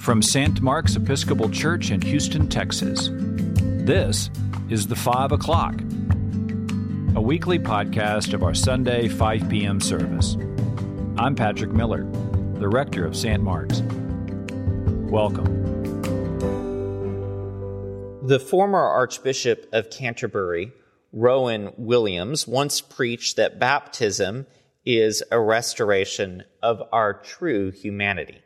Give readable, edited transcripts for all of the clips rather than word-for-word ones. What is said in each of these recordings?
From St. Mark's Episcopal Church in Houston, Texas, this is The 5 O'Clock, a weekly podcast of our Sunday 5 p.m. service. I'm Patrick Miller, the rector of St. Mark's. Welcome. The former Archbishop of Canterbury, Rowan Williams, once preached that baptism is a restoration of our true humanity.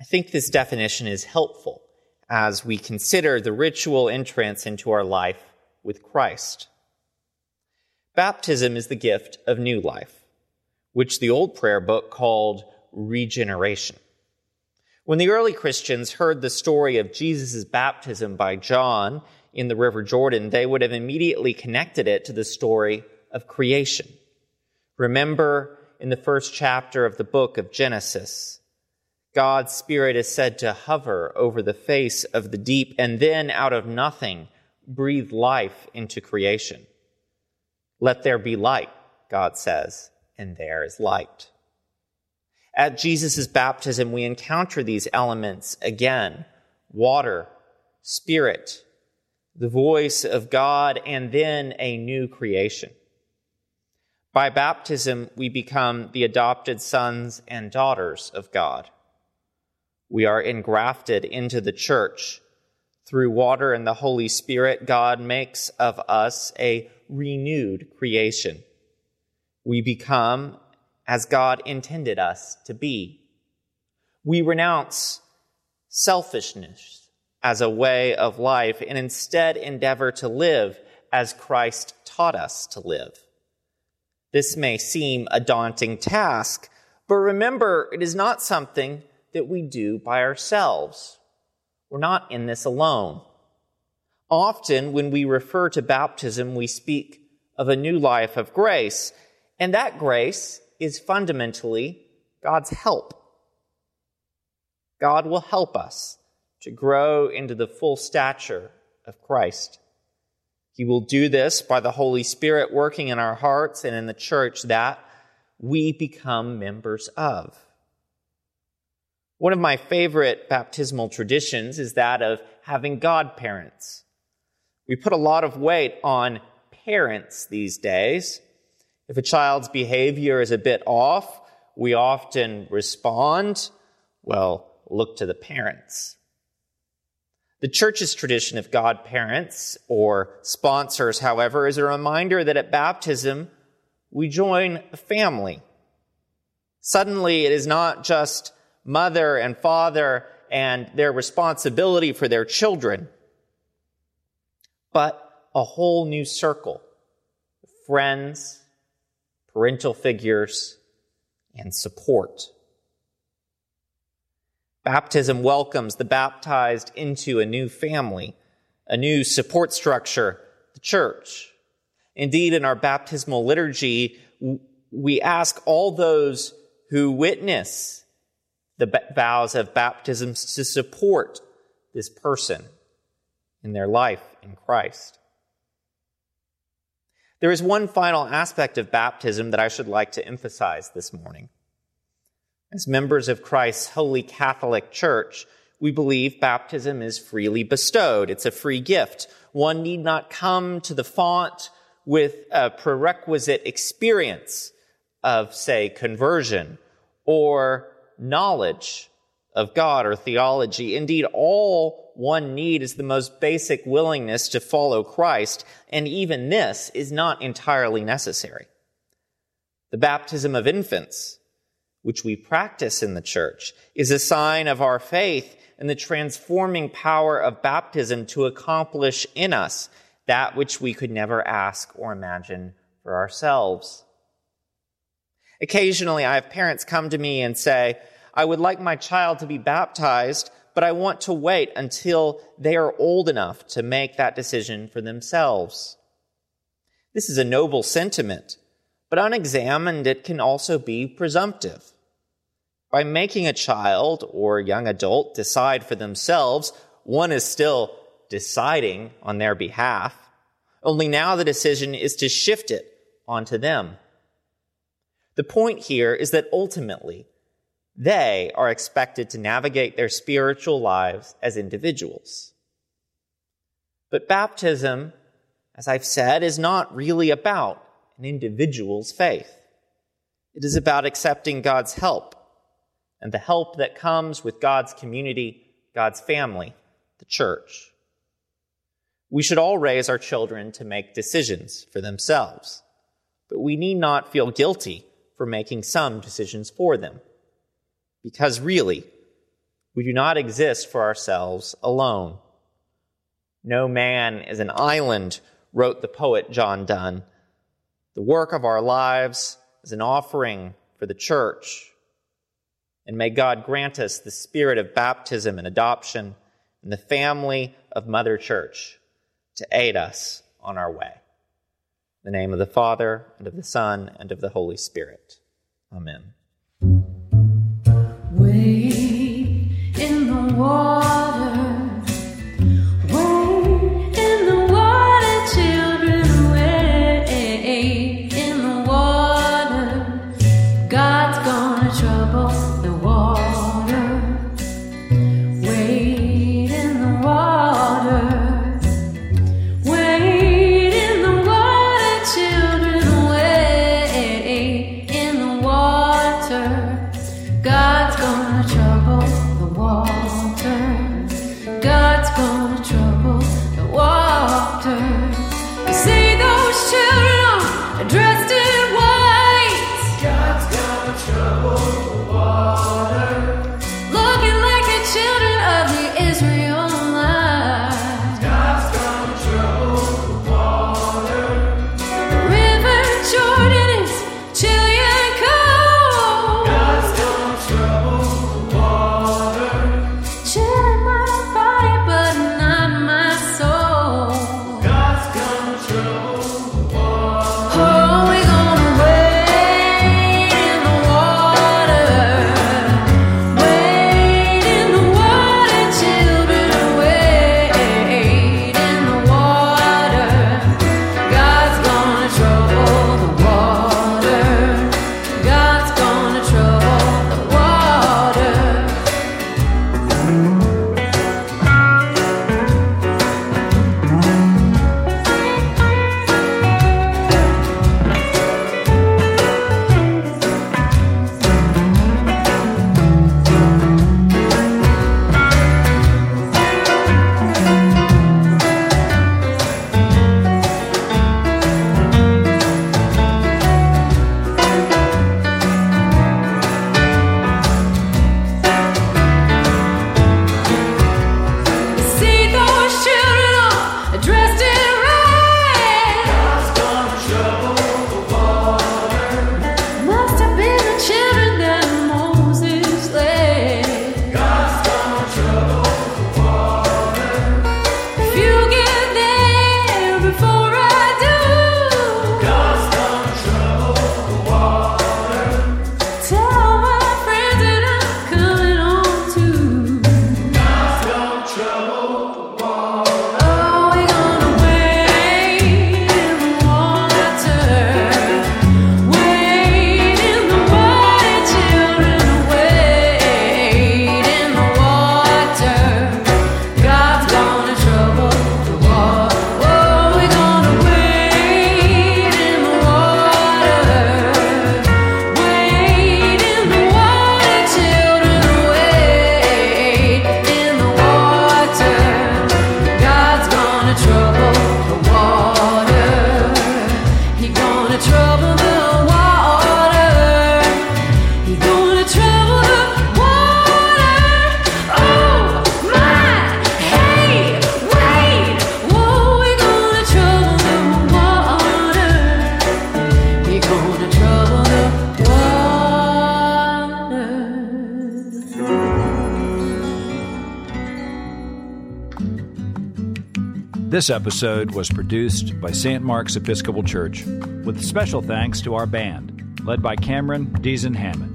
I think this definition is helpful as we consider the ritual entrance into our life with Christ. Baptism is the gift of new life, which the old prayer book called regeneration. When the early Christians heard the story of Jesus' baptism by John in the River Jordan, they would have immediately connected it to the story of creation. Remember, in the first chapter of the book of Genesis, God's Spirit is said to hover over the face of the deep and then, out of nothing, breathe life into creation. Let there be light, God says, and there is light. At Jesus' baptism, we encounter these elements again: water, Spirit, the voice of God, and then a new creation. By baptism, we become the adopted sons and daughters of God. We are engrafted into the church. Through water and the Holy Spirit, God makes of us a renewed creation. We become as God intended us to be. We renounce selfishness as a way of life and instead endeavor to live as Christ taught us to live. This may seem a daunting task, but remember, it is not something that we do by ourselves. We're not in this alone. Often, when we refer to baptism, we speak of a new life of grace, and that grace is fundamentally God's help. God will help us to grow into the full stature of Christ. He will do this by the Holy Spirit working in our hearts and in the church that we become members of. One of my favorite baptismal traditions is that of having godparents. We put a lot of weight on parents these days. If a child's behavior is a bit off, we often respond, well, look to the parents. The church's tradition of godparents or sponsors, however, is a reminder that at baptism, we join a family. Suddenly, it is not just mother and father and their responsibility for their children, but a whole new circle of friends, parental figures, and support. Baptism welcomes the baptized into a new family, a new support structure, the church. Indeed, in our baptismal liturgy, we ask all those who witness the vows of baptism to support this person in their life in Christ. There is one final aspect of baptism that I should like to emphasize this morning. As members of Christ's Holy Catholic Church, we believe baptism is freely bestowed. It's a free gift. One need not come to the font with a prerequisite experience of, say, conversion or knowledge of God or theology. Indeed, all one needs is the most basic willingness to follow Christ, and even this is not entirely necessary. The baptism of infants, which we practice in the church, is a sign of our faith and the transforming power of baptism to accomplish in us that which we could never ask or imagine for ourselves. Occasionally, I have parents come to me and say, I would like my child to be baptized, but I want to wait until they are old enough to make that decision for themselves. This is a noble sentiment, but unexamined, it can also be presumptive. By making a child or young adult decide for themselves, one is still deciding on their behalf, only now the decision is to shift it onto them. The point here is that ultimately, They are expected to navigate their spiritual lives as individuals. But baptism, as I've said, is not really about an individual's faith. It is about accepting God's help, and the help that comes with God's community, God's family, the church. We should all raise our children to make decisions for themselves, but we need not feel guilty for making some decisions for them, because really, we do not exist for ourselves alone. No man is an island, wrote the poet John Donne. The work of our lives is an offering for the church. And may God grant us the spirit of baptism and adoption and the family of Mother Church to aid us on our way. In the name of the Father, and of the Son, and of the Holy Spirit. Amen. Wait in the water. Wait in the water, children. Wait in the water. God's gonna trouble the water. Wait in the water. Wait in the water, children. Wait in the water. God's gonna trouble the water. God's gonna trouble the water. You see those children are dressed in white. God's gonna trouble the water. Looking like the children of the Israelites. God's gonna trouble the water. The river Jordan is chilly and cold. God's gonna trouble the water. Chilling my body, but not my soul. God's gonna trouble the water. Oh, we're gonna wait in the water. Wait in the water, children. Wait in the water. God's gonna trouble the water. God's gonna trouble the water. See those children all dressed in red. God's gonna trouble the water. Must have been the children that Moses led. God's gonna trouble the water. If you get there before I do, God's gonna trouble the water. tell all my friends that I'm coming home too. God's gonna trouble the water. Oh, we're gonna wait in the water. Wait in the water, children. Wait in the water. God's gonna trouble the water. Oh, we're gonna wait in the water. Wait in the water, children. Wait in the water. God's gonna trouble the water. He gonna trouble the water. He gonna trouble the water. Oh my, hey, wait, whoa, we gonna trouble the water. He gonna trouble the water. This episode was produced by St. Mark's Episcopal Church, with special thanks to our band, led by Cameron Dezen Hammond.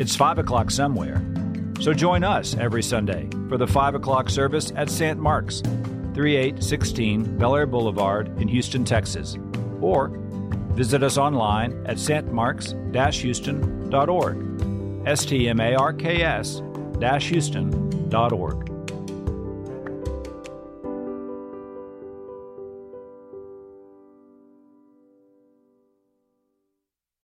It's 5 o'clock somewhere, so join us every Sunday for the 5 o'clock service at St. Mark's, 3816 Bel Air Boulevard in Houston, Texas, or visit us online at stmarks-houston.org. stmarks-houston.org.